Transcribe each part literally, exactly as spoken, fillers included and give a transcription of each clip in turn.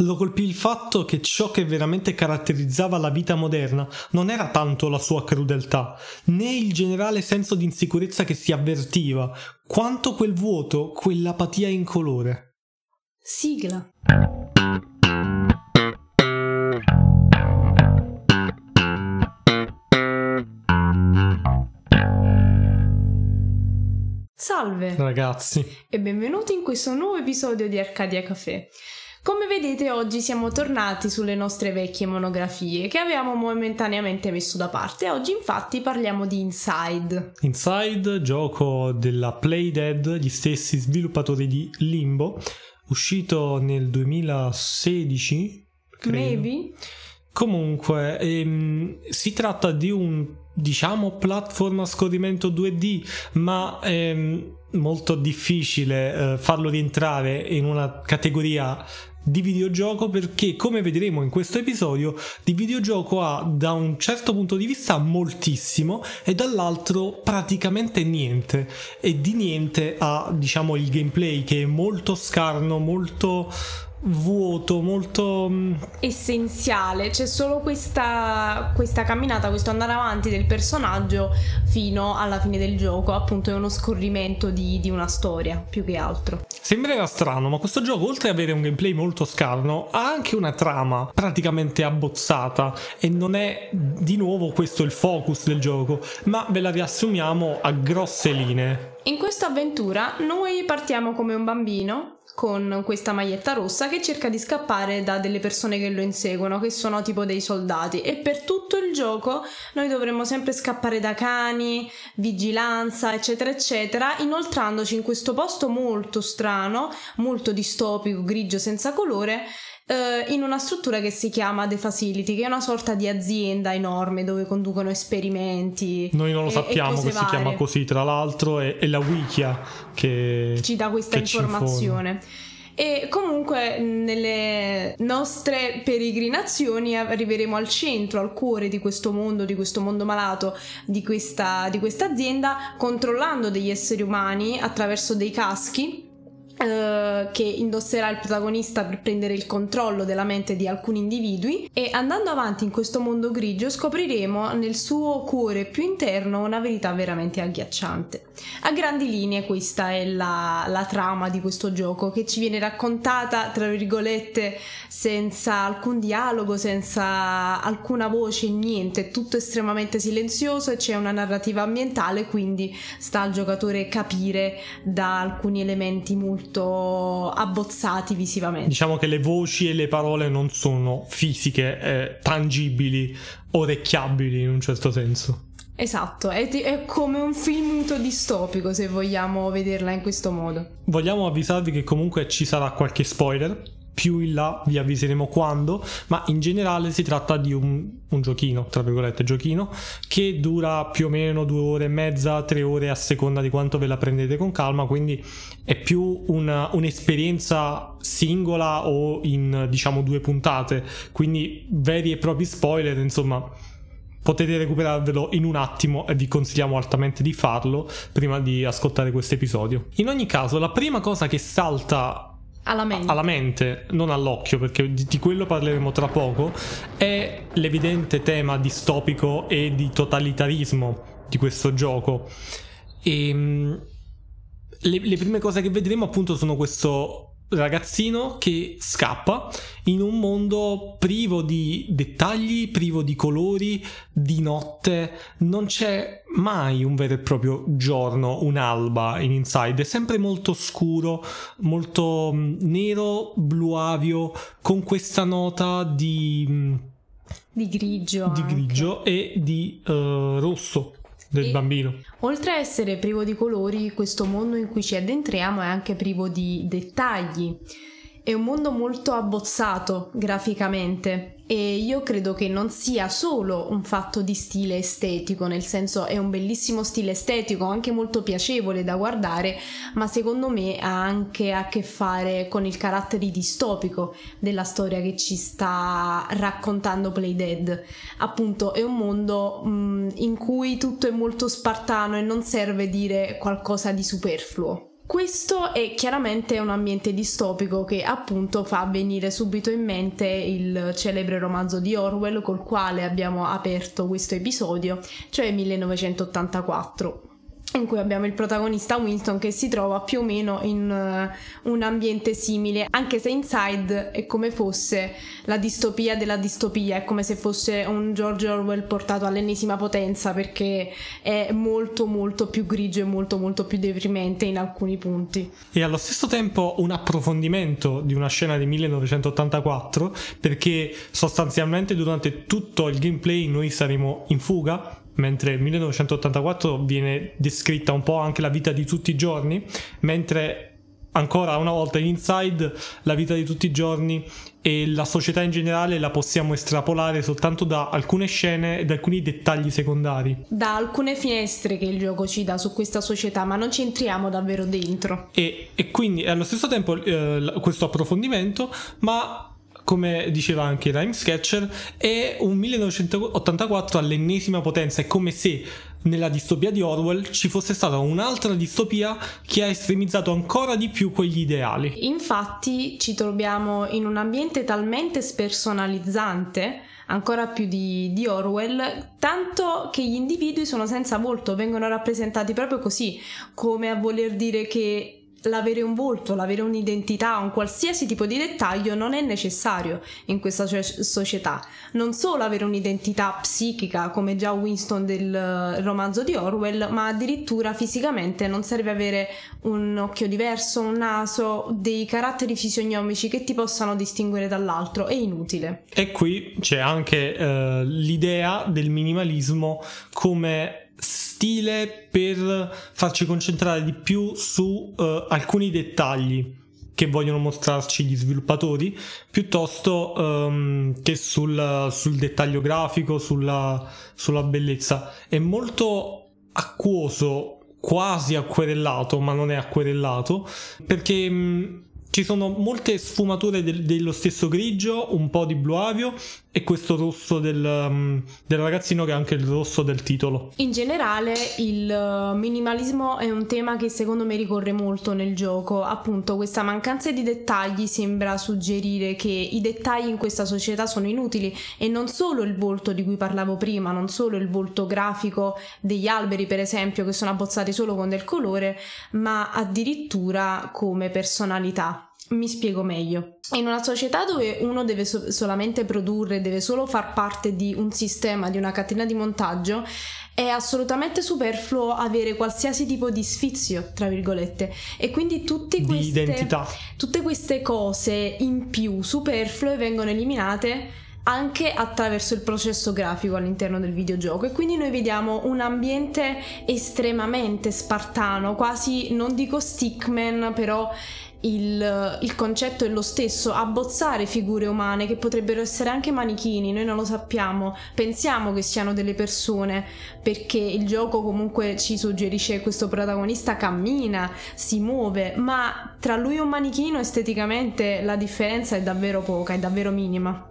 Lo colpì il fatto che ciò che veramente caratterizzava la vita moderna non era tanto la sua crudeltà, né il generale senso di insicurezza che si avvertiva, quanto quel vuoto, quell'apatia incolore. Sigla. Salve ragazzi e benvenuti in questo nuovo episodio di Arcadia Café. Come vedete oggi siamo tornati sulle nostre vecchie monografie che avevamo momentaneamente messo da parte. Oggi infatti parliamo di Inside. Inside, gioco della Playdead, gli stessi sviluppatori di Limbo, uscito nel duemilasedici, credo. Maybe. Comunque, ehm, si tratta di un, diciamo, platform a scorrimento due D, ma ehm, molto difficile eh, farlo rientrare in una categoria di videogioco, perché come vedremo in questo episodio di videogioco ha da un certo punto di vista moltissimo e dall'altro praticamente niente, e di niente ha, diciamo, il gameplay che è molto scarno, molto vuoto, molto essenziale. C'è solo questa, questa camminata, questo andare avanti del personaggio fino alla fine del gioco. Appunto è uno scorrimento di, di una storia più che altro. Sembrerà strano, ma questo gioco, oltre ad avere un gameplay molto scarno, ha anche una trama praticamente abbozzata, e non è di nuovo questo il focus del gioco, ma ve la riassumiamo a grosse linee. In questa avventura noi partiamo come un bambino con questa maglietta rossa che cerca di scappare da delle persone che lo inseguono, che sono tipo dei soldati, e per tutto il gioco noi dovremmo sempre scappare da cani, vigilanza, eccetera eccetera, inoltrandoci in questo posto molto strano, molto distopico, grigio, senza colore, in una struttura che si chiama The Facility, che è una sorta di azienda enorme dove conducono esperimenti. Noi non lo e, sappiamo e che varie. Si chiama così, tra l'altro è, è la wikia che ci dà questa informazione. E comunque nelle nostre peregrinazioni arriveremo al centro, al cuore di questo mondo, di questo mondo malato, di questa, di questa azienda, controllando degli esseri umani attraverso dei caschi Uh, che indosserà il protagonista per prendere il controllo della mente di alcuni individui. E andando avanti in questo mondo grigio scopriremo nel suo cuore più interno una verità veramente agghiacciante. A grandi linee questa è la, la trama di questo gioco, che ci viene raccontata tra virgolette senza alcun dialogo, senza alcuna voce, niente, tutto estremamente silenzioso, e c'è una narrativa ambientale, quindi sta al giocatore capire da alcuni elementi molto abbozzati visivamente. Diciamo che le voci e le parole non sono fisiche, eh, tangibili, orecchiabili in un certo senso. Esatto, è, è come un film muto distopico, se vogliamo vederla in questo modo. Vogliamo avvisarvi che comunque ci sarà qualche spoiler. Più in là vi avviseremo quando, ma in generale si tratta di un, un giochino, tra virgolette giochino, che dura più o meno due ore e mezza, tre ore a seconda di quanto ve la prendete con calma, quindi è più una, un'esperienza singola o in, diciamo, due puntate, quindi veri e propri spoiler, insomma, potete recuperarvelo in un attimo e vi consigliamo altamente di farlo prima di ascoltare questo episodio. In ogni caso, la prima cosa che salta alla mente. alla mente, non all'occhio, perché di quello parleremo tra poco, è l'evidente tema distopico e di totalitarismo di questo gioco. E le, le prime cose che vedremo appunto sono questo ragazzino che scappa in un mondo privo di dettagli, privo di colori, di notte. Non c'è mai un vero e proprio giorno, un'alba in Inside, è sempre molto scuro, molto nero, bluavio, con questa nota di di grigio, di grigio e di uh, rosso del e, bambino. Oltre a essere privo di colori, questo mondo in cui ci addentriamo è anche privo di dettagli. È un mondo molto abbozzato graficamente, e io credo che non sia solo un fatto di stile estetico, nel senso è un bellissimo stile estetico, anche molto piacevole da guardare, ma secondo me ha anche a che fare con il carattere distopico della storia che ci sta raccontando Playdead. Appunto è un mondo mh, in cui tutto è molto spartano e non serve dire qualcosa di superfluo. Questo è chiaramente un ambiente distopico che appunto fa venire subito in mente il celebre romanzo di Orwell col quale abbiamo aperto questo episodio, cioè millenovecentottantaquattro, in cui abbiamo il protagonista Winston che si trova più o meno in uh, un ambiente simile, anche se Inside è come fosse la distopia della distopia, è come se fosse un George Orwell portato all'ennesima potenza, perché è molto molto più grigio e molto molto più deprimente in alcuni punti, e allo stesso tempo un approfondimento di una scena di millenovecentottantaquattro, perché sostanzialmente durante tutto il gameplay noi saremo in fuga, mentre nel millenovecentottantaquattro viene descritta un po' anche la vita di tutti i giorni, mentre ancora una volta in Inside la vita di tutti i giorni e la società in generale la possiamo estrapolare soltanto da alcune scene e da alcuni dettagli secondari, da alcune finestre che il gioco ci dà su questa società, ma non ci entriamo davvero dentro, e, e quindi allo stesso tempo eh, questo approfondimento, ma come diceva anche Rime Sketcher, è un millenovecentottantaquattro all'ennesima potenza. È come se nella distopia di Orwell ci fosse stata un'altra distopia che ha estremizzato ancora di più quegli ideali. Infatti ci troviamo in un ambiente talmente spersonalizzante, ancora più di, di Orwell, tanto che gli individui sono senza volto, vengono rappresentati proprio così, come a voler dire che l'avere un volto, l'avere un'identità, un qualsiasi tipo di dettaglio non è necessario in questa società. Non solo avere un'identità psichica, come già Winston del romanzo di Orwell, ma addirittura fisicamente non serve avere un occhio diverso, un naso, dei caratteri fisionomici che ti possano distinguere dall'altro, è inutile. E qui c'è anche eh, l'idea del minimalismo come stile per farci concentrare di più su uh, alcuni dettagli che vogliono mostrarci gli sviluppatori, piuttosto um, che sul, sul dettaglio grafico, sulla, sulla bellezza. È molto acquoso, quasi acquerellato, ma non è acquerellato, perché um, ci sono molte sfumature del, dello stesso grigio, un po' di blu avio e questo rosso del, um, del ragazzino, che è anche il rosso del titolo. In generale il minimalismo è un tema che secondo me ricorre molto nel gioco, appunto questa mancanza di dettagli sembra suggerire che i dettagli in questa società sono inutili, e non solo il volto di cui parlavo prima, non solo il volto grafico degli alberi per esempio, che sono abbozzati solo con del colore, ma addirittura come personalità. Mi spiego meglio. In una società dove uno deve so- solamente produrre, deve solo far parte di un sistema, di una catena di montaggio, è assolutamente superfluo avere qualsiasi tipo di sfizio, tra virgolette, e quindi tutte queste, identità. Tutte queste cose in più superflue vengono eliminate anche attraverso il processo grafico all'interno del videogioco, e quindi noi vediamo un ambiente estremamente spartano, quasi, non dico stickman, però Il, il concetto è lo stesso: abbozzare figure umane che potrebbero essere anche manichini, noi non lo sappiamo, pensiamo che siano delle persone perché il gioco comunque ci suggerisce che questo protagonista cammina, si muove, ma tra lui e un manichino esteticamente la differenza è davvero poca, è davvero minima.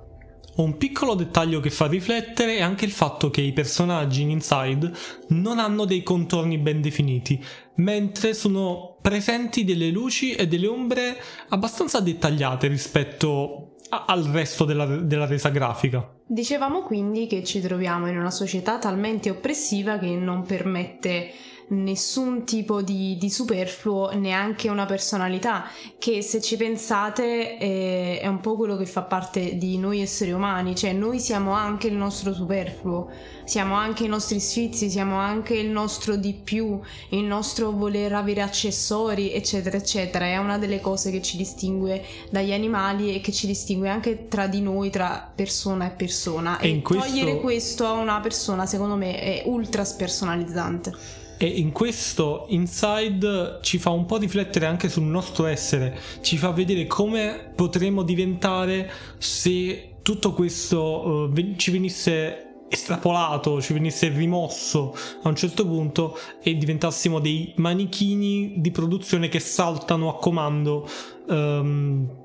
Un piccolo dettaglio che fa riflettere è anche il fatto che i personaggi in Inside non hanno dei contorni ben definiti, mentre sono presenti delle luci e delle ombre abbastanza dettagliate rispetto a- al resto della, della resa grafica. Dicevamo quindi che ci troviamo in una società talmente oppressiva che non permette nessun tipo di, di superfluo, neanche una personalità, che se ci pensate è, è un po' quello che fa parte di noi esseri umani, cioè noi siamo anche il nostro superfluo, siamo anche i nostri sfizi, siamo anche il nostro di più, il nostro voler avere accessori eccetera eccetera. È una delle cose che ci distingue dagli animali e che ci distingue anche tra di noi, tra persona e persona, e, e togliere questo... questo a una persona secondo me è ultra spersonalizzante. E in questo Inside ci fa un po' riflettere anche sul nostro essere, ci fa vedere come potremmo diventare se tutto questo uh, ci venisse estrapolato, ci venisse rimosso a un certo punto e diventassimo dei manichini di produzione che saltano a comando um,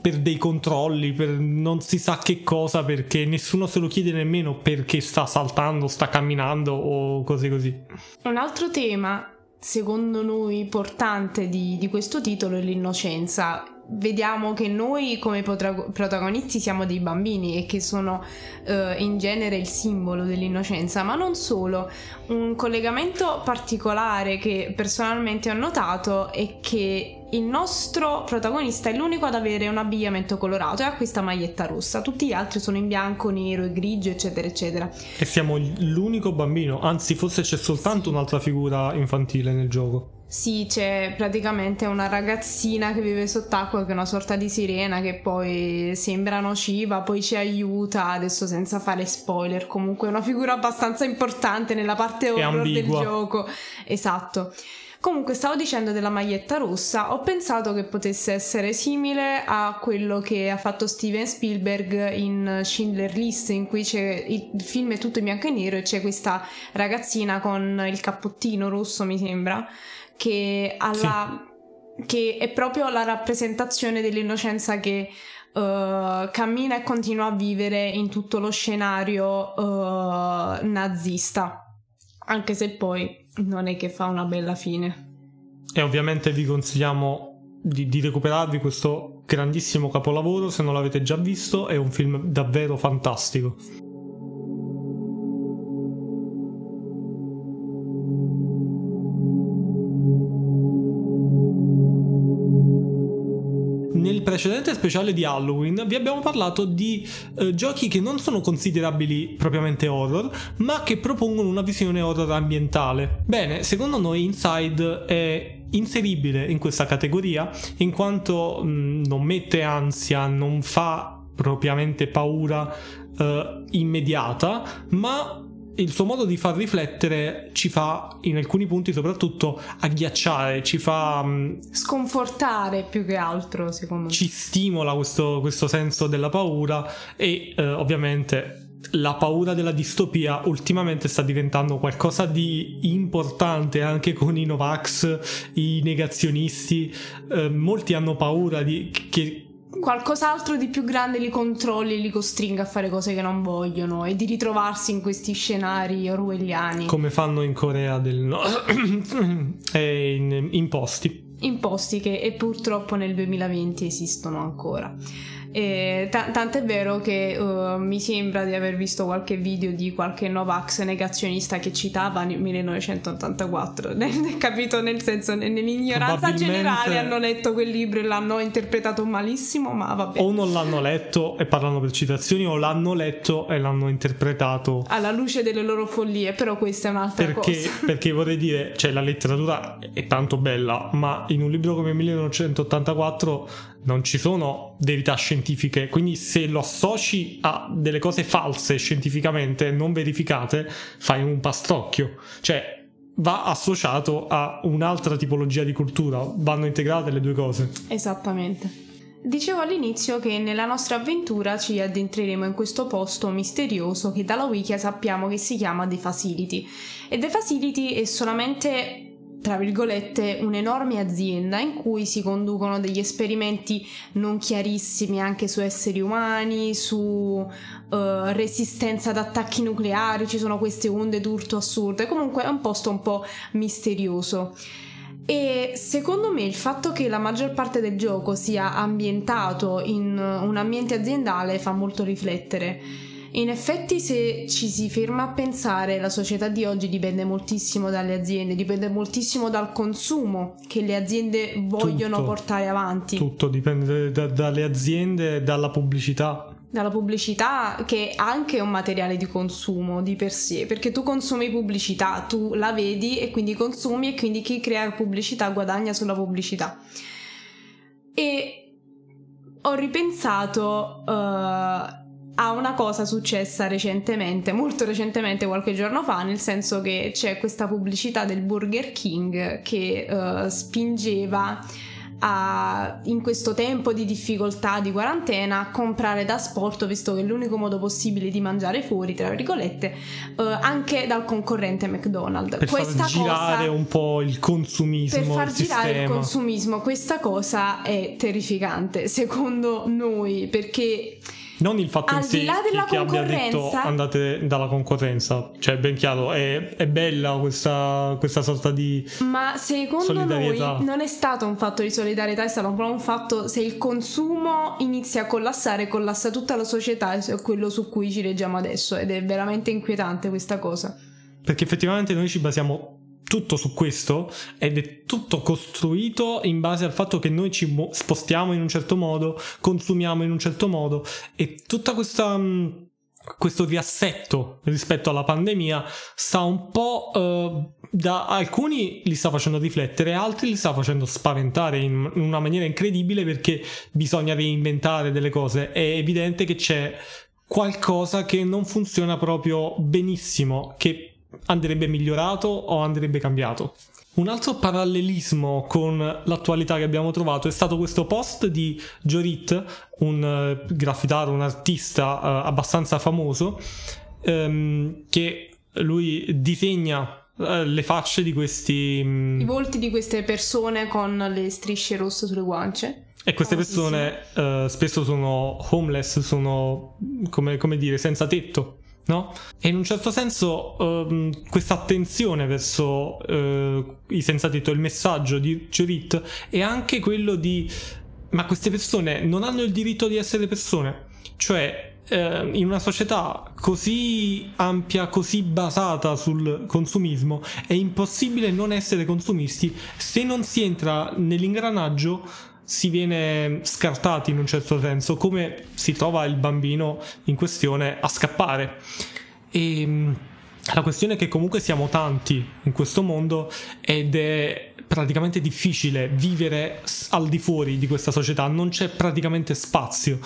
per dei controlli, per non si sa che cosa, perché nessuno se lo chiede nemmeno perché sta saltando, sta camminando o cose così. Un altro tema secondo noi portante di, di questo titolo è l'innocenza. Vediamo che noi come protagonisti siamo dei bambini e che sono eh, in genere il simbolo dell'innocenza, ma non solo. Un collegamento particolare che personalmente ho notato è che il nostro protagonista è l'unico ad avere un abbigliamento colorato e ha questa maglietta rossa, tutti gli altri sono in bianco, nero e grigio, eccetera eccetera, e siamo l'unico bambino, anzi forse c'è soltanto sì. un'altra figura infantile nel gioco. Sì, c'è praticamente una ragazzina che vive sott'acqua, che è una sorta di sirena, che poi sembra nociva, poi ci aiuta, adesso senza fare spoiler, comunque è una figura abbastanza importante nella parte horror del gioco. Esatto. Comunque stavo dicendo della maglietta rossa, ho pensato che potesse essere simile a quello che ha fatto Steven Spielberg in Schindler's List, in cui c'è il film è tutto in bianco e nero e c'è questa ragazzina con il cappottino rosso, mi sembra, che, alla, sì. che è proprio la rappresentazione dell'innocenza che uh, cammina e continua a vivere in tutto lo scenario uh, nazista, anche se poi non è che fa una bella fine. E ovviamente vi consigliamo di, di recuperarvi questo grandissimo capolavoro se non l'avete già visto, è un film davvero fantastico. Nel precedente speciale di Halloween vi abbiamo parlato di eh, giochi che non sono considerabili propriamente horror, ma che propongono una visione horror ambientale. Bene, secondo noi Inside è inseribile in questa categoria, in quanto mh, non mette ansia, non fa propriamente paura eh, immediata, ma il suo modo di far riflettere ci fa, in alcuni punti soprattutto, agghiacciare, ci fa sconfortare più che altro, secondo me. Ci stimola questo, questo senso della paura e eh, ovviamente la paura della distopia ultimamente sta diventando qualcosa di importante anche con i Novax, i negazionisti, eh, molti hanno paura di che qualcos'altro di più grande li controlli e li costringa a fare cose che non vogliono e di ritrovarsi in questi scenari orwelliani, come fanno in Corea del Nord e in, in posti in posti che e purtroppo nel duemilaventi esistono ancora. Eh, t- tant'è vero che uh, mi sembra di aver visto qualche video di qualche Novax negazionista che citava nel millenovecentottantaquattro, nel, capito? Nel senso, nell'ignoranza probabilmente generale hanno letto quel libro e l'hanno interpretato malissimo, ma vabbè. O non l'hanno letto e parlano per citazioni, o l'hanno letto e l'hanno interpretato alla luce delle loro follie, però questa è un'altra perché, cosa. Perché vorrei dire, cioè la letteratura è tanto bella, ma in un libro come millenovecentottantaquattro non ci sono verità scientifiche, quindi se lo associ a delle cose false scientificamente non verificate fai un pastrocchio, cioè va associato a un'altra tipologia di cultura, vanno integrate le due cose. Esattamente. Dicevo all'inizio che nella nostra avventura ci addentreremo in questo posto misterioso che dalla wiki sappiamo che si chiama The Facility, e The Facility è solamente, tra virgolette, un'enorme azienda in cui si conducono degli esperimenti non chiarissimi anche su esseri umani, su uh, resistenza ad attacchi nucleari, ci sono queste onde d'urto assurde, comunque è un posto un po' misterioso. E secondo me il fatto che la maggior parte del gioco sia ambientato in un ambiente aziendale fa molto riflettere. In effetti, se ci si ferma a pensare, la società di oggi dipende moltissimo dalle aziende, dipende moltissimo dal consumo che le aziende vogliono tutto, portare avanti. Tutto dipende da, dalle aziende, dalla pubblicità. Dalla pubblicità, che è anche un materiale di consumo di per sé, perché tu consumi pubblicità, tu la vedi e quindi consumi, e quindi chi crea pubblicità guadagna sulla pubblicità. E ho ripensato Uh, a una cosa successa recentemente, molto recentemente, qualche giorno fa, nel senso che c'è questa pubblicità del Burger King che uh, spingeva a, in questo tempo di difficoltà, di quarantena, a comprare da sport, visto che è l'unico modo possibile di mangiare fuori, tra virgolette, uh, anche dal concorrente McDonald's. Per questa far girare cosa, un po' il consumismo. Per far il girare sistema. il consumismo, questa cosa è terrificante, secondo noi, perché non il fatto in sé che, che abbia detto andate dalla concorrenza, cioè ben chiaro, è, è bella questa, questa sorta di ma secondo lui non è stato un fatto di solidarietà, è stato proprio un fatto, se il consumo inizia a collassare, collassa tutta la società, è quello su cui ci leggiamo adesso, ed è veramente inquietante questa cosa, perché effettivamente noi ci basiamo tutto su questo ed è tutto costruito in base al fatto che noi ci spostiamo in un certo modo, consumiamo in un certo modo, e tutta questa questo riassetto rispetto alla pandemia sta un po' eh, da alcuni li sta facendo riflettere, altri li sta facendo spaventare in una maniera incredibile, perché bisogna reinventare delle cose, è evidente che c'è qualcosa che non funziona proprio benissimo, che andrebbe migliorato o andrebbe cambiato. Un altro parallelismo con l'attualità che abbiamo trovato è stato questo post di Jorit, un uh, graffitaro, un artista uh, abbastanza famoso, um, che lui disegna uh, le facce di questi... Um... i volti di queste persone con le strisce rosse sulle guance. E queste persone uh, spesso sono homeless, sono, come, come dire, senza tetto. No? E in un certo senso um, questa attenzione verso uh, i senza tetto, il messaggio di Jorit è anche quello di ma queste persone non hanno il diritto di essere persone, cioè uh, in una società così ampia, così basata sul consumismo, è impossibile non essere consumisti, se non si entra nell'ingranaggio si viene scartati in un certo senso, come si trova il bambino in questione a scappare. E la questione è che comunque siamo tanti in questo mondo ed è praticamente difficile vivere al di fuori di questa società, non c'è praticamente spazio.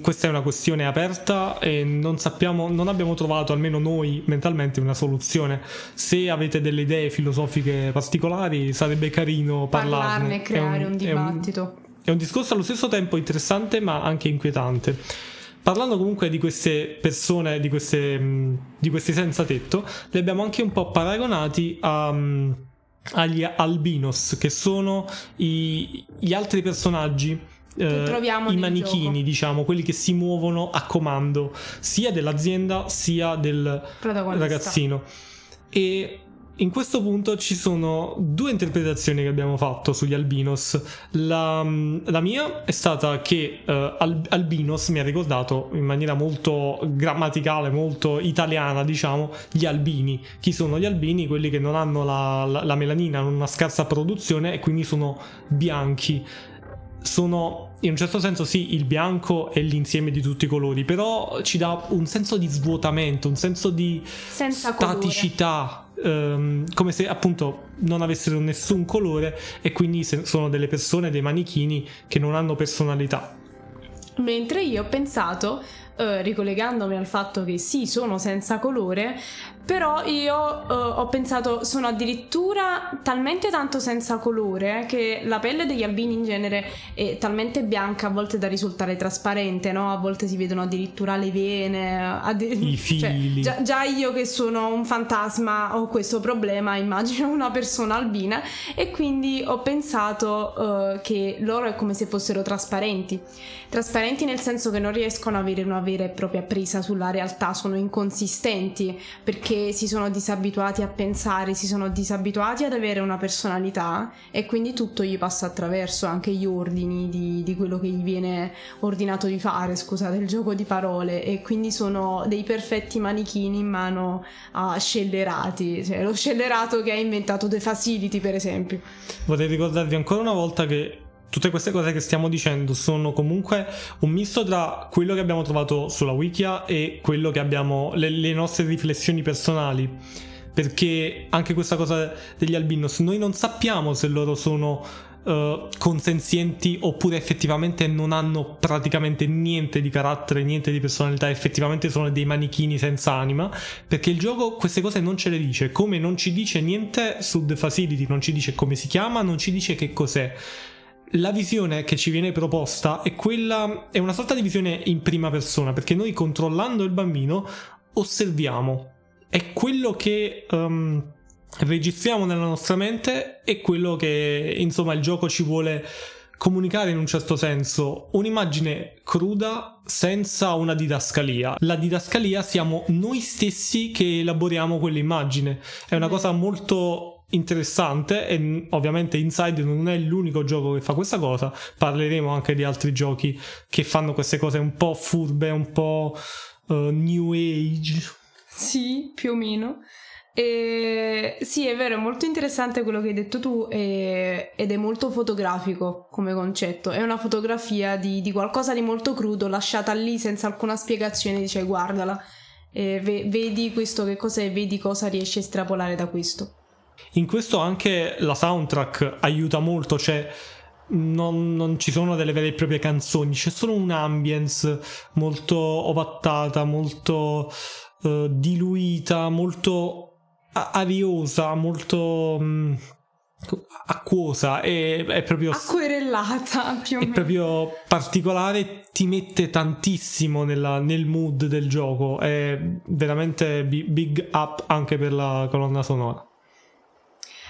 Questa è una questione aperta e non sappiamo, non abbiamo trovato, almeno noi mentalmente, una soluzione. Se avete delle idee filosofiche particolari sarebbe carino parlarne, parlarne, creare un, un dibattito. È un, è un discorso allo stesso tempo interessante ma anche inquietante. Parlando comunque di queste persone, di queste di questi senza tetto, li abbiamo anche un po' paragonati a agli albinos, che sono i, gli altri personaggi, eh, i manichini, diciamo, quelli che si muovono a comando sia dell'azienda sia del ragazzino. E in questo punto ci sono due interpretazioni che abbiamo fatto sugli albinos. La, la mia è stata che eh, albinos mi ha ricordato in maniera molto grammaticale, molto italiana, diciamo, gli albini. Chi sono gli albini? Quelli che non hanno la, la, la melanina, hanno una scarsa produzione e quindi sono bianchi. Sono in un certo senso sì, il bianco è l'insieme di tutti i colori, però ci dà un senso di svuotamento, un senso di senza staticità. Um, come se appunto non avessero nessun colore, e quindi se- sono delle persone, dei manichini che non hanno personalità. Mentre io ho pensato, eh, ricollegandomi al fatto che sì, sono senza colore, però io eh, ho pensato sono addirittura talmente tanto senza colore che la pelle degli albini in genere è talmente bianca a volte da risultare trasparente, no? A volte si vedono addirittura le vene, addir- i fili. Cioè, già, già io che sono un fantasma ho questo problema, immagino una persona albina, e quindi ho pensato eh, che loro è come se fossero trasparenti. Trasparenti nel senso che non riescono ad avere una vera e propria presa sulla realtà, sono inconsistenti perché si sono disabituati a pensare, si sono disabituati ad avere una personalità, e quindi tutto gli passa attraverso, anche gli ordini di, di quello che gli viene ordinato di fare, scusate il gioco di parole, e quindi sono dei perfetti manichini in mano a scellerati, cioè lo scellerato che ha inventato The Facility, per esempio. Vorrei ricordarvi ancora una volta che tutte queste cose che stiamo dicendo sono comunque un misto tra quello che abbiamo trovato sulla Wikia e quello che abbiamo, le, le nostre riflessioni personali, perché anche questa cosa degli albinos, noi non sappiamo se loro sono uh, consenzienti oppure effettivamente non hanno praticamente niente di carattere, niente di personalità, effettivamente sono dei manichini senza anima, perché il gioco queste cose non ce le dice, come non ci dice niente su The Facility, non ci dice come si chiama, non ci dice che cos'è. La visione che ci viene proposta è quella, è una sorta di visione in prima persona, perché noi controllando il bambino osserviamo, è quello che um, registriamo nella nostra mente, è quello che insomma il gioco ci vuole comunicare in un certo senso un'immagine cruda senza una didascalia. La didascalia siamo noi stessi che elaboriamo quell'immagine. È una cosa molto interessante e ovviamente Inside non è l'unico gioco che fa questa cosa. Parleremo anche di altri giochi che fanno queste cose un po' furbe, un po' uh, new age. Sì, più o meno. Eh, sì, è vero, è molto interessante quello che hai detto tu, eh, ed è molto fotografico come concetto. È una fotografia di, di qualcosa di molto crudo, lasciata lì senza alcuna spiegazione. Dice guardala, eh, ve, vedi questo che cos'è, vedi cosa riesci a estrapolare da questo. In questo anche la soundtrack aiuta molto, cioè non, non ci sono delle vere e proprie canzoni, c'è solo un'ambience molto ovattata, molto eh, diluita, molto ariosa, molto mh, acquosa, è, è proprio acquerellata, più o meno. È proprio particolare, ti mette tantissimo nella, nel mood del gioco. È veramente big up anche per la colonna sonora.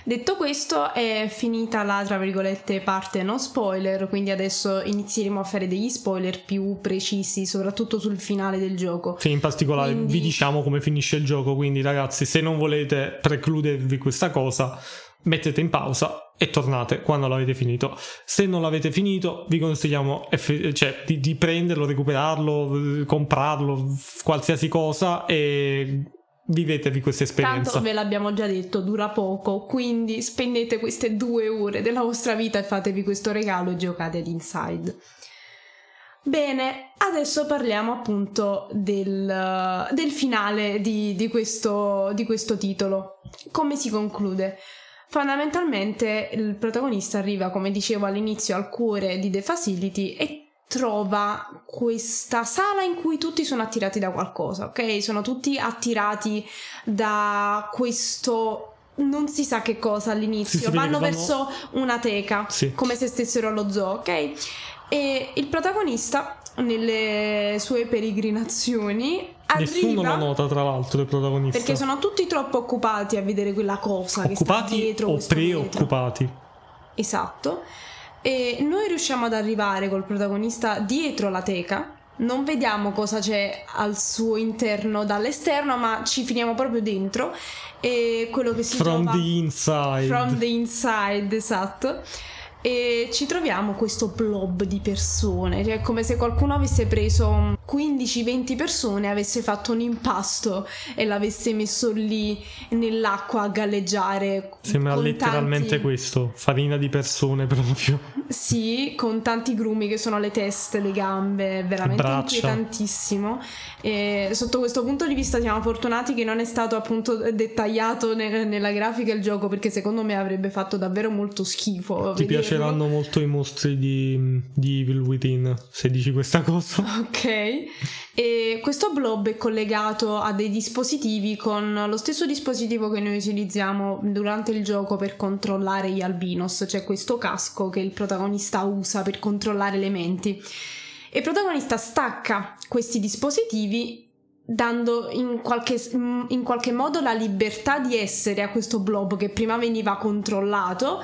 Detto questo, è finita la, tra virgolette, parte non spoiler, quindi adesso inizieremo a fare degli spoiler più precisi, soprattutto sul finale del gioco. Sì, in particolare quindi vi diciamo come finisce il gioco, quindi ragazzi, se non volete precludervi questa cosa, mettete in pausa e tornate quando l'avete finito. Se non l'avete finito, vi consigliamo eff- cioè, di, di prenderlo, recuperarlo, comprarlo, qualsiasi cosa e vivetevi questa esperienza. Tanto ve l'abbiamo già detto, dura poco, quindi spendete queste due ore della vostra vita e fatevi questo regalo e giocate ad Inside. Bene, adesso parliamo appunto del, del finale di, di, questo, di questo titolo. Come si conclude? Fondamentalmente il protagonista arriva, come dicevo all'inizio, al cuore di The Facility e trova questa sala in cui tutti sono attirati da qualcosa, ok? Sono tutti attirati da questo non si sa che cosa all'inizio, sì, sì, vanno verso una teca, sì, come se stessero allo zoo, ok? E il protagonista nelle sue peregrinazioni arriva, nessuno la nota tra l'altro del protagonista, perché sono tutti troppo occupati a vedere quella cosa, occupati che sta dietro, o preoccupati dietro. Esatto. E noi riusciamo ad arrivare col protagonista dietro la teca, non vediamo cosa c'è al suo interno dall'esterno, ma ci finiamo proprio dentro, e quello che si from trova the inside. From the inside, esatto. E ci troviamo questo blob di persone, cioè come se qualcuno avesse preso quindici venti persone, avesse fatto un impasto e l'avesse messo lì nell'acqua a galleggiare. Sembra letteralmente tanti... questo, farina di persone proprio. Sì, con tanti grumi che sono le teste, le gambe, veramente inquietantissimo. E sotto questo punto di vista siamo fortunati che non è stato appunto dettagliato nel, nella grafica il gioco, perché secondo me avrebbe fatto davvero molto schifo. Ti piace? Piaceranno molto i mostri di, di Evil Within, se dici questa cosa. Ok, e questo blob è collegato a dei dispositivi con lo stesso dispositivo che noi utilizziamo durante il gioco per controllare gli albinos, cioè questo casco che il protagonista usa per controllare le menti. E il protagonista stacca questi dispositivi dando in qualche, in qualche modo la libertà di essere a questo blob che prima veniva controllato,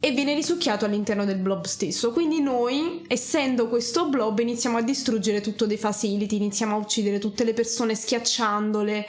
e viene risucchiato all'interno del blob stesso. Quindi noi, essendo questo blob, iniziamo a distruggere tutto dei facility, iniziamo a uccidere tutte le persone schiacciandole,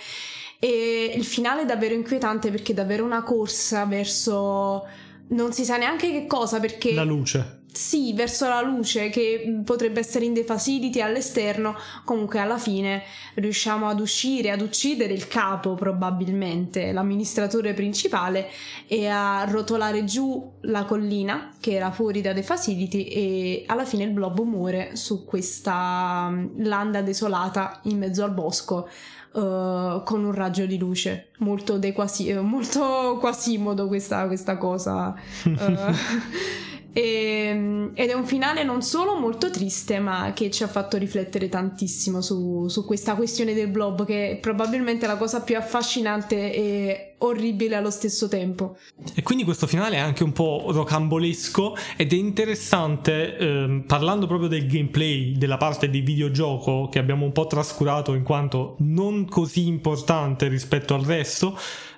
e il finale è davvero inquietante perché è davvero una corsa verso non si sa neanche che cosa, perché la luce. Sì, verso la luce che potrebbe essere in The Facility all'esterno. Comunque alla fine riusciamo ad uscire, ad uccidere il capo probabilmente, l'amministratore principale, e a rotolare giù la collina che era fuori da The Facility, e alla fine il blob muore su questa landa desolata in mezzo al bosco, uh, con un raggio di luce. Molto, de quasi, molto quasimodo questa, questa cosa. uh, E, ed è un finale non solo molto triste, ma che ci ha fatto riflettere tantissimo su, su questa questione del blob, che è probabilmente la cosa più affascinante e orribile allo stesso tempo. E quindi questo finale è anche un po' rocambolesco ed è interessante, ehm, parlando proprio del gameplay, della parte di videogioco che abbiamo un po' trascurato in quanto non così importante rispetto al resto,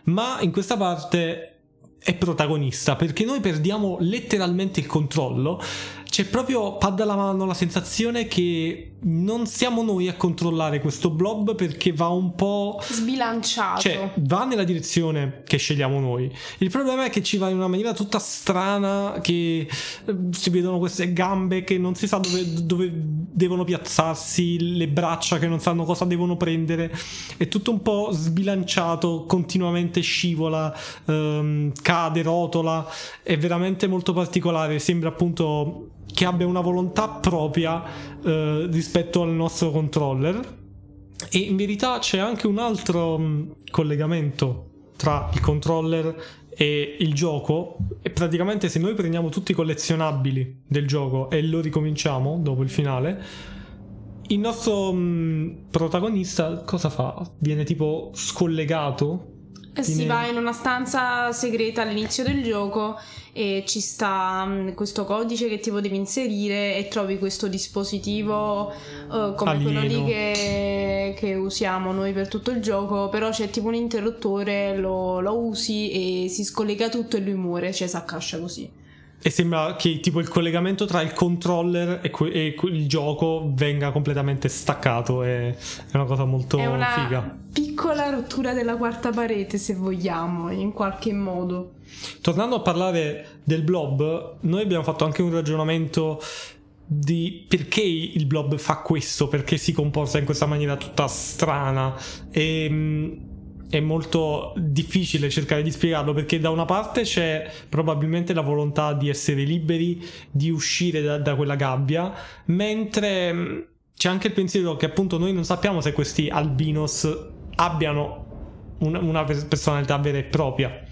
ma in questa parte è protagonista, perché noi perdiamo letteralmente il controllo c'è proprio pad alla mano la sensazione che non siamo noi a controllare questo blob, perché va un po' sbilanciato, cioè va nella direzione che scegliamo noi. Il problema è che ci va in una maniera tutta strana, che si vedono queste gambe che non si sa dove, dove devono piazzarsi, le braccia che non sanno cosa devono prendere, è tutto un po' sbilanciato, continuamente scivola, ehm, cade, rotola, è veramente molto particolare, sembra appunto che abbia una volontà propria eh, rispetto al nostro controller. E in verità c'è anche un altro mh, collegamento tra il controller e il gioco, e praticamente se noi prendiamo tutti i collezionabili del gioco e lo ricominciamo dopo il finale, il nostro mh, protagonista cosa fa? Viene tipo scollegato? Viene... Si va in una stanza segreta all'inizio del gioco e ci sta questo codice che tipo devi inserire e trovi questo dispositivo uh, come alieno, quello lì che, che usiamo noi per tutto il gioco, però c'è tipo un interruttore, lo, lo usi e si scollega tutto e lui muore, cioè si accascia così. E sembra che tipo il collegamento tra il controller e, que- e il gioco venga completamente staccato, è, è una cosa molto figa. È una figa. Piccola rottura della quarta parete, se vogliamo, in qualche modo. Tornando a parlare del blob, noi abbiamo fatto anche un ragionamento di perché il blob fa questo, perché si comporta in questa maniera tutta strana, e... Mh, è molto difficile cercare di spiegarlo, perché da una parte c'è probabilmente la volontà di essere liberi, di uscire da, da quella gabbia, mentre c'è anche il pensiero che appunto noi non sappiamo se questi albinos abbiano un, una personalità vera e propria,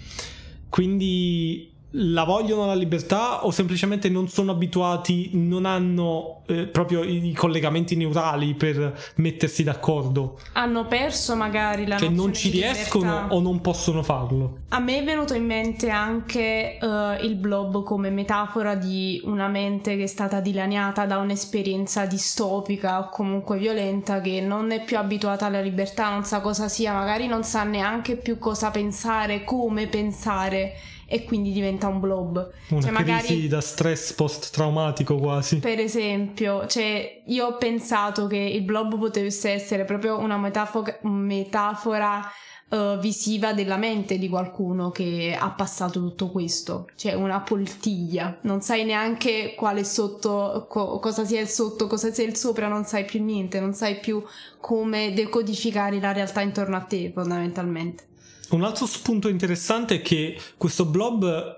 quindi la vogliono la libertà o semplicemente non sono abituati, non hanno eh, proprio i collegamenti neurali per mettersi d'accordo, hanno perso magari la, cioè non ci riescono libertà, o non possono farlo. A me è venuto in mente anche uh, il blob come metafora di una mente che è stata dilaniata da un'esperienza distopica o comunque violenta, che non è più abituata alla libertà, non sa cosa sia, magari non sa neanche più cosa pensare, come pensare, e quindi diventa un blob. Una cioè, crisi magari, da stress post-traumatico quasi. Per esempio, cioè, io ho pensato che il blob potesse essere proprio una metafora, metafora uh, visiva della mente di qualcuno che ha passato tutto questo. Cioè una poltiglia. Non sai neanche quale sotto, co- cosa sia il sotto, cosa sia il sopra, non sai più niente, non sai più come decodificare la realtà intorno a te, fondamentalmente. Un altro spunto interessante è che questo blob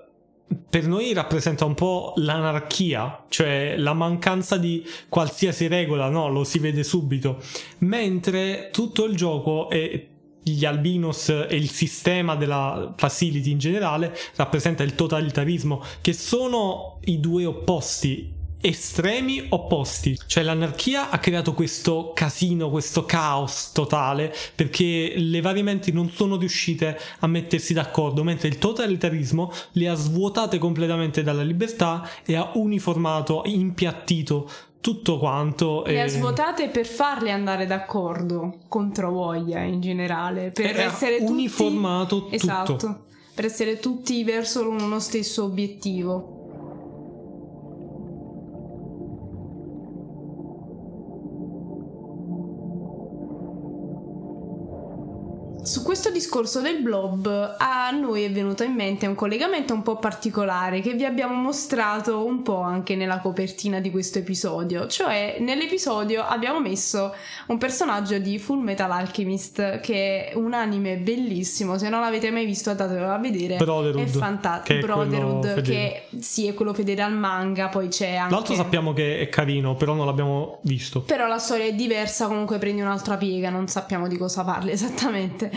per noi rappresenta un po' l'anarchia, cioè la mancanza di qualsiasi regola, no? Lo si vede subito. Mentre tutto il gioco e gli albinos e il sistema della Facility in generale rappresenta il totalitarismo, che sono i due opposti, estremi opposti. Cioè l'anarchia ha creato questo casino, questo caos totale, perché le varie menti non sono riuscite a mettersi d'accordo, mentre il totalitarismo le ha svuotate completamente dalla libertà e ha uniformato, impiattito tutto quanto. Le ha e... svuotate per farle andare d'accordo contro voglia in generale, per e essere uniformato tutti... esatto, tutto, per essere tutti verso uno stesso obiettivo. Su questo discorso del blob a noi è venuto in mente un collegamento un po' particolare che vi abbiamo mostrato un po' anche nella copertina di questo episodio, cioè nell'episodio abbiamo messo un personaggio di Full Metal Alchemist, che è un anime bellissimo, se non l'avete mai visto andatelo a vedere, Brotherhood, è fantastico, che, Brotherhood, che sì, è quello fedele al manga, poi c'è anche... L'altro sappiamo che è carino, però non l'abbiamo visto. Però la storia è diversa, comunque prende un'altra piega, non sappiamo di cosa parli esattamente.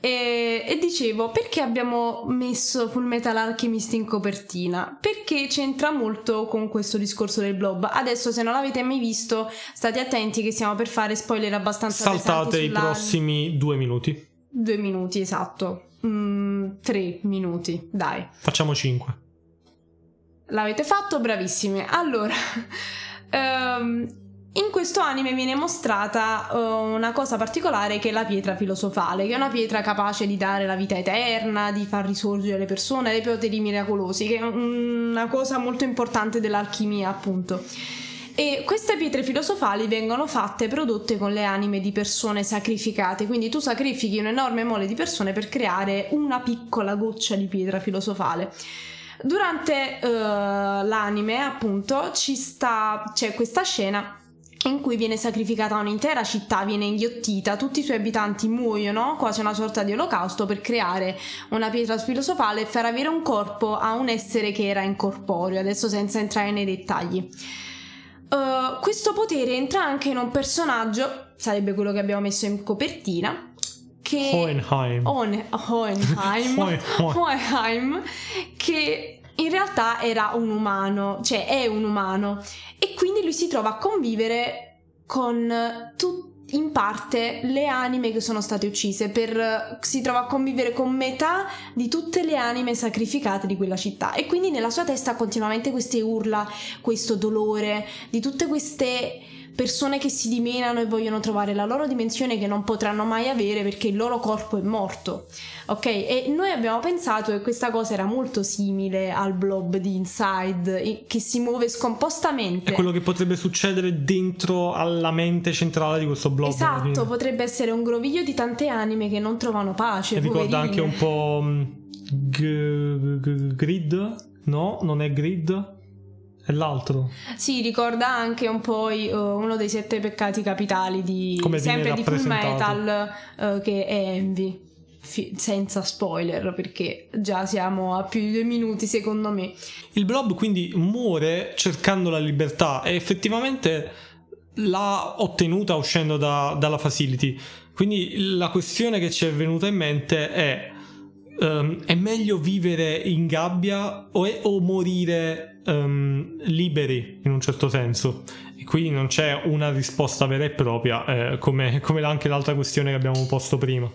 E, e dicevo, perché abbiamo messo Full Metal Alchemist in copertina? Perché c'entra molto con questo discorso del blob. Adesso, se non l'avete mai visto, state attenti che stiamo per fare spoiler abbastanza saltate i sulla... prossimi due minuti. Due minuti, esatto. Mm, tre minuti, dai. Facciamo cinque. L'avete fatto? Bravissime. Allora... um... in questo anime viene mostrata uh, una cosa particolare che è la pietra filosofale, che è una pietra capace di dare la vita eterna, di far risorgere le persone, dei poteri miracolosi, che è una cosa molto importante dell'alchimia, appunto. E queste pietre filosofali vengono fatte, prodotte con le anime di persone sacrificate, quindi tu sacrifichi un'enorme mole di persone per creare una piccola goccia di pietra filosofale. Durante uh, l'anime, appunto, ci sta, c'è questa scena in cui viene sacrificata un'intera città, viene inghiottita, tutti i suoi abitanti muoiono, quasi una sorta di olocausto, per creare una pietra filosofale e far avere un corpo a un essere che era incorporeo, adesso senza entrare nei dettagli. Uh, questo potere entra anche in un personaggio, sarebbe quello che abbiamo messo in copertina, che Hohenheim. Hohen, Hohenheim, Hohen, Hohen. Hohenheim, che in realtà era un umano, cioè è un umano, e quindi lui si trova a convivere con tutti, in parte, le anime che sono state uccise, per, si trova a convivere con metà di tutte le anime sacrificate di quella città, e quindi nella sua testa continuamente queste urla, questo dolore di tutte queste persone che si dimenano e vogliono trovare la loro dimensione, che non potranno mai avere perché il loro corpo è morto, ok? E noi abbiamo pensato che questa cosa era molto simile al blob di Inside, che si muove scompostamente. È quello che potrebbe succedere dentro alla mente centrale di questo blob. Esatto, potrebbe essere un groviglio di tante anime che non trovano pace. E ricorda anche un po' Grid? No, non è Grid, è l'altro. Sì, ricorda anche un po' uh, uno dei sette peccati capitali di, sempre di Full Metal, uh, che è Envy. F- senza spoiler, perché già siamo a più di due minuti, secondo me. Il blob quindi muore cercando la libertà, e effettivamente l'ha ottenuta uscendo da, dalla Facility. Quindi la questione che ci è venuta in mente è: um, è meglio vivere in gabbia o, è, o morire Um, liberi, in un certo senso? E quindi non c'è una risposta vera e propria, eh, come, come anche l'altra questione che abbiamo posto prima,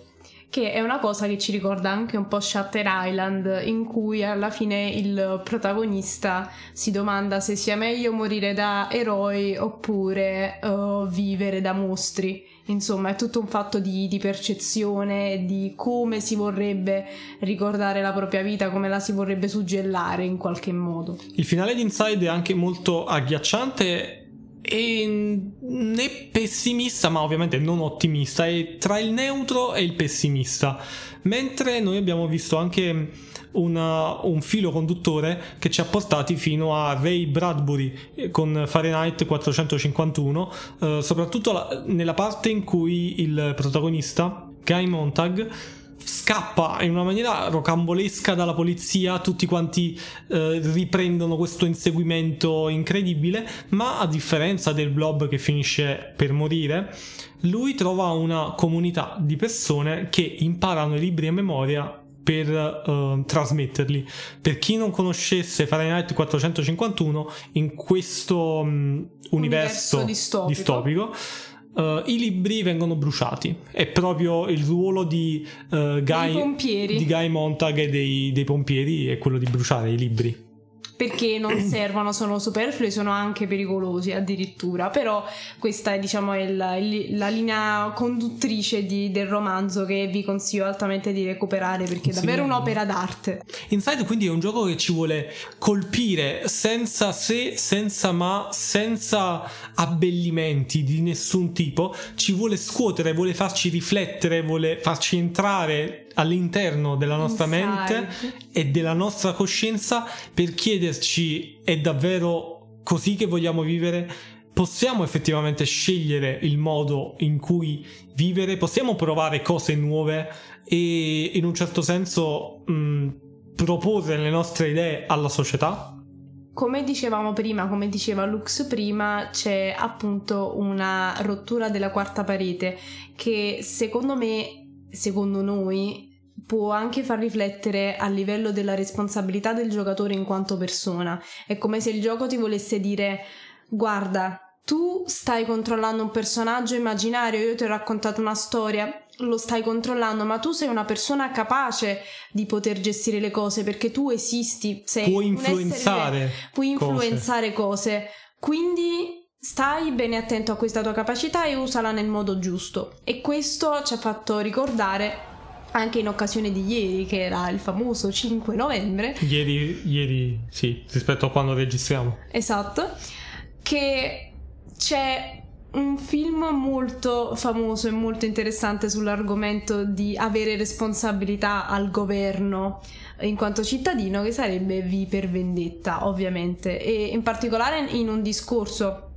che è una cosa che ci ricorda anche un po' Shutter Island, in cui alla fine il protagonista si domanda se sia meglio morire da eroi oppure uh, vivere da mostri. Insomma, è tutto un fatto di, di percezione, di come si vorrebbe ricordare la propria vita, come la si vorrebbe suggellare in qualche modo. Il finale di Inside è anche molto agghiacciante e né pessimista, ma ovviamente non ottimista, è tra il neutro e il pessimista. Mentre noi abbiamo visto anche una, un filo conduttore che ci ha portati fino a Ray Bradbury con Fahrenheit quattrocentocinquantuno, eh, soprattutto la, nella parte in cui il protagonista Guy Montag scappa in una maniera rocambolesca dalla polizia, tutti quanti eh, riprendono questo inseguimento incredibile, ma a differenza del blob che finisce per morire, lui trova una comunità di persone che imparano i libri a memoria per eh, trasmetterli. Per chi non conoscesse Fahrenheit quattrocentocinquantuno, in questo mh, universo, universo distopico, distopico Uh, i libri vengono bruciati. È proprio il ruolo di, uh, Guy, di Guy Montag e dei, dei pompieri, è quello di bruciare i libri, perché non servono, sono superflui, sono anche pericolosi addirittura. Però questa è, diciamo, il, il, la linea conduttrice di, del romanzo, che vi consiglio altamente di recuperare, perché è davvero un'opera d'arte. Inside quindi è un gioco che ci vuole colpire senza se, senza ma, senza abbellimenti di nessun tipo, ci vuole scuotere, vuole farci riflettere, vuole farci entrare all'interno della nostra Inside. mente e della nostra coscienza, per chiederci: è davvero così che vogliamo vivere? Possiamo effettivamente scegliere il modo in cui vivere? Possiamo provare cose nuove e in un certo senso mh, proporre le nostre idee alla società? Come dicevamo prima, come diceva Lux prima, c'è appunto una rottura della quarta parete che secondo me secondo noi può anche far riflettere a livello della responsabilità del giocatore in quanto persona. È come se il gioco ti volesse dire: guarda, tu stai controllando un personaggio immaginario, io ti ho raccontato una storia, lo stai controllando, ma tu sei una persona capace di poter gestire le cose, perché tu esisti, sei, puoi influenzare, puoi influenzare cose, cose. Quindi Stai bene attento a questa tua capacità e usala nel modo giusto. E questo ci ha fatto ricordare, anche in occasione di ieri, che era il famoso cinque novembre. Ieri, ieri sì, rispetto a quando registriamo. Esatto. Che c'è un film molto famoso e molto interessante sull'argomento di avere responsabilità al governo in quanto cittadino, che sarebbe V per Vendetta, ovviamente, e in particolare in un discorso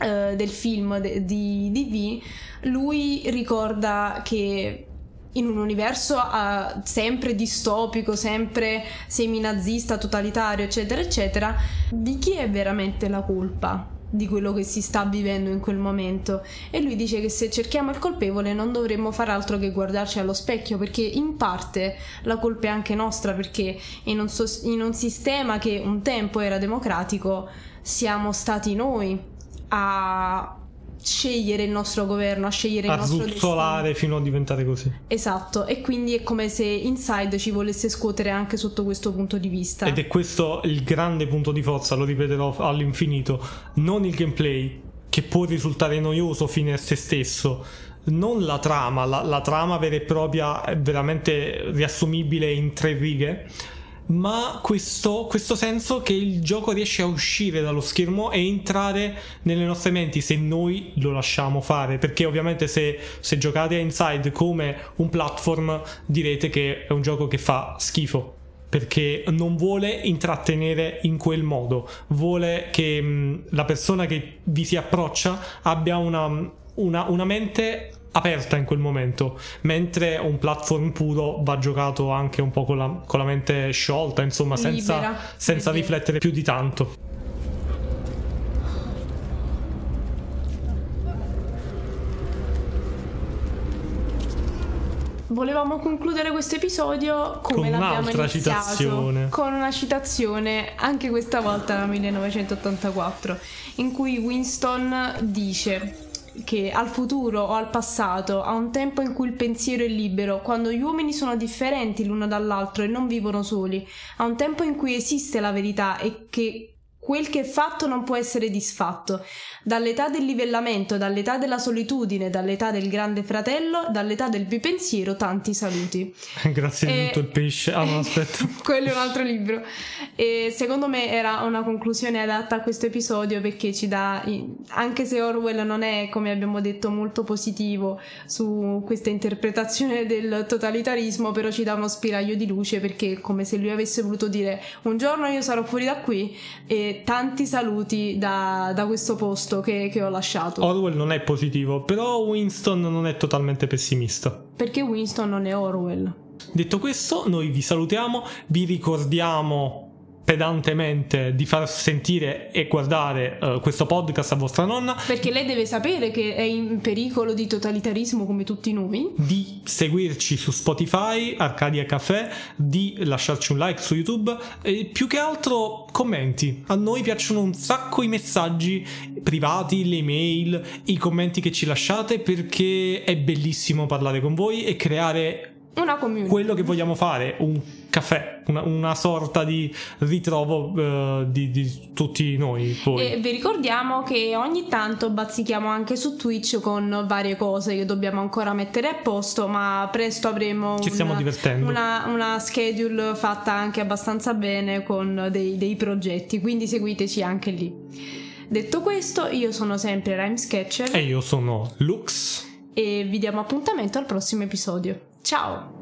eh, del film de- di, di V, lui ricorda che in un universo uh, sempre distopico, sempre seminazista, totalitario, eccetera eccetera, di chi è veramente la colpa di quello che si sta vivendo in quel momento? E lui dice che se cerchiamo il colpevole non dovremmo far altro che guardarci allo specchio, perché in parte la colpa è anche nostra, perché in un, so- in un sistema che un tempo era democratico siamo stati noi a scegliere il nostro governo, a scegliere il nostro destino, a zuzzolare fino a diventare così. Esatto. E quindi è come se Inside ci volesse scuotere anche sotto questo punto di vista, ed è questo il grande punto di forza, lo ripeterò all'infinito: non il gameplay, che può risultare noioso fine a se stesso, non la trama, la, la trama vera e propria è veramente riassumibile in tre righe, ma questo, questo senso che il gioco riesce a uscire dallo schermo e entrare nelle nostre menti se noi lo lasciamo fare, perché ovviamente se, se giocate a Inside come un platform direte che è un gioco che fa schifo, perché non vuole intrattenere in quel modo, vuole che mh, la persona che vi si approccia abbia una, una, una mente aperta in quel momento, mentre un platform puro va giocato anche un po' con la, con la mente sciolta, insomma, senza, libera, senza riflettere più di tanto. Volevamo concludere questo episodio come con l'abbiamo iniziato, citazione. Con una citazione, anche questa volta dal millenovecentottantaquattro, in cui Winston dice che al futuro o al passato, a un tempo in cui il pensiero è libero, quando gli uomini sono differenti l'uno dall'altro e non vivono soli, a un tempo in cui esiste la verità e che quel che è fatto non può essere disfatto, dall'età del livellamento, dall'età della solitudine, dall'età del grande fratello, dall'età del bipensiero, tanti saluti. Grazie di tutto il pesce. Ah, no, aspetta. Quello è un altro libro. E secondo me era una conclusione adatta a questo episodio, perché ci dà, anche se Orwell non è, come abbiamo detto, molto positivo su questa interpretazione del totalitarismo, però ci dà uno spiraglio di luce, perché è come se lui avesse voluto dire: un giorno io sarò fuori da qui e tanti saluti da, da questo posto che, che ho lasciato. Orwell non è positivo, però Winston non è totalmente pessimista, perché Winston non è Orwell. Detto questo, noi vi salutiamo, vi ricordiamo pedantemente di far sentire e guardare uh, questo podcast a vostra nonna, perché lei deve sapere che è in pericolo di totalitarismo come tutti noi, di seguirci su Spotify, Arcadia Café, di lasciarci un like su YouTube e più che altro commenti. A noi piacciono un sacco i messaggi privati, le email, i commenti che ci lasciate, perché è bellissimo parlare con voi e creare una community, quello che vogliamo fare, un caffè, una, una sorta di ritrovo uh, di, di tutti noi. Poi. E vi ricordiamo che ogni tanto bazzichiamo anche su Twitch con varie cose che dobbiamo ancora mettere a posto, ma presto avremo Ci una, stiamo divertendo. Una, una schedule fatta anche abbastanza bene con dei, dei progetti, quindi seguiteci anche lì. Detto questo, io sono sempre Rime Sketcher e io sono Lux e vi diamo appuntamento al prossimo episodio. Ciao!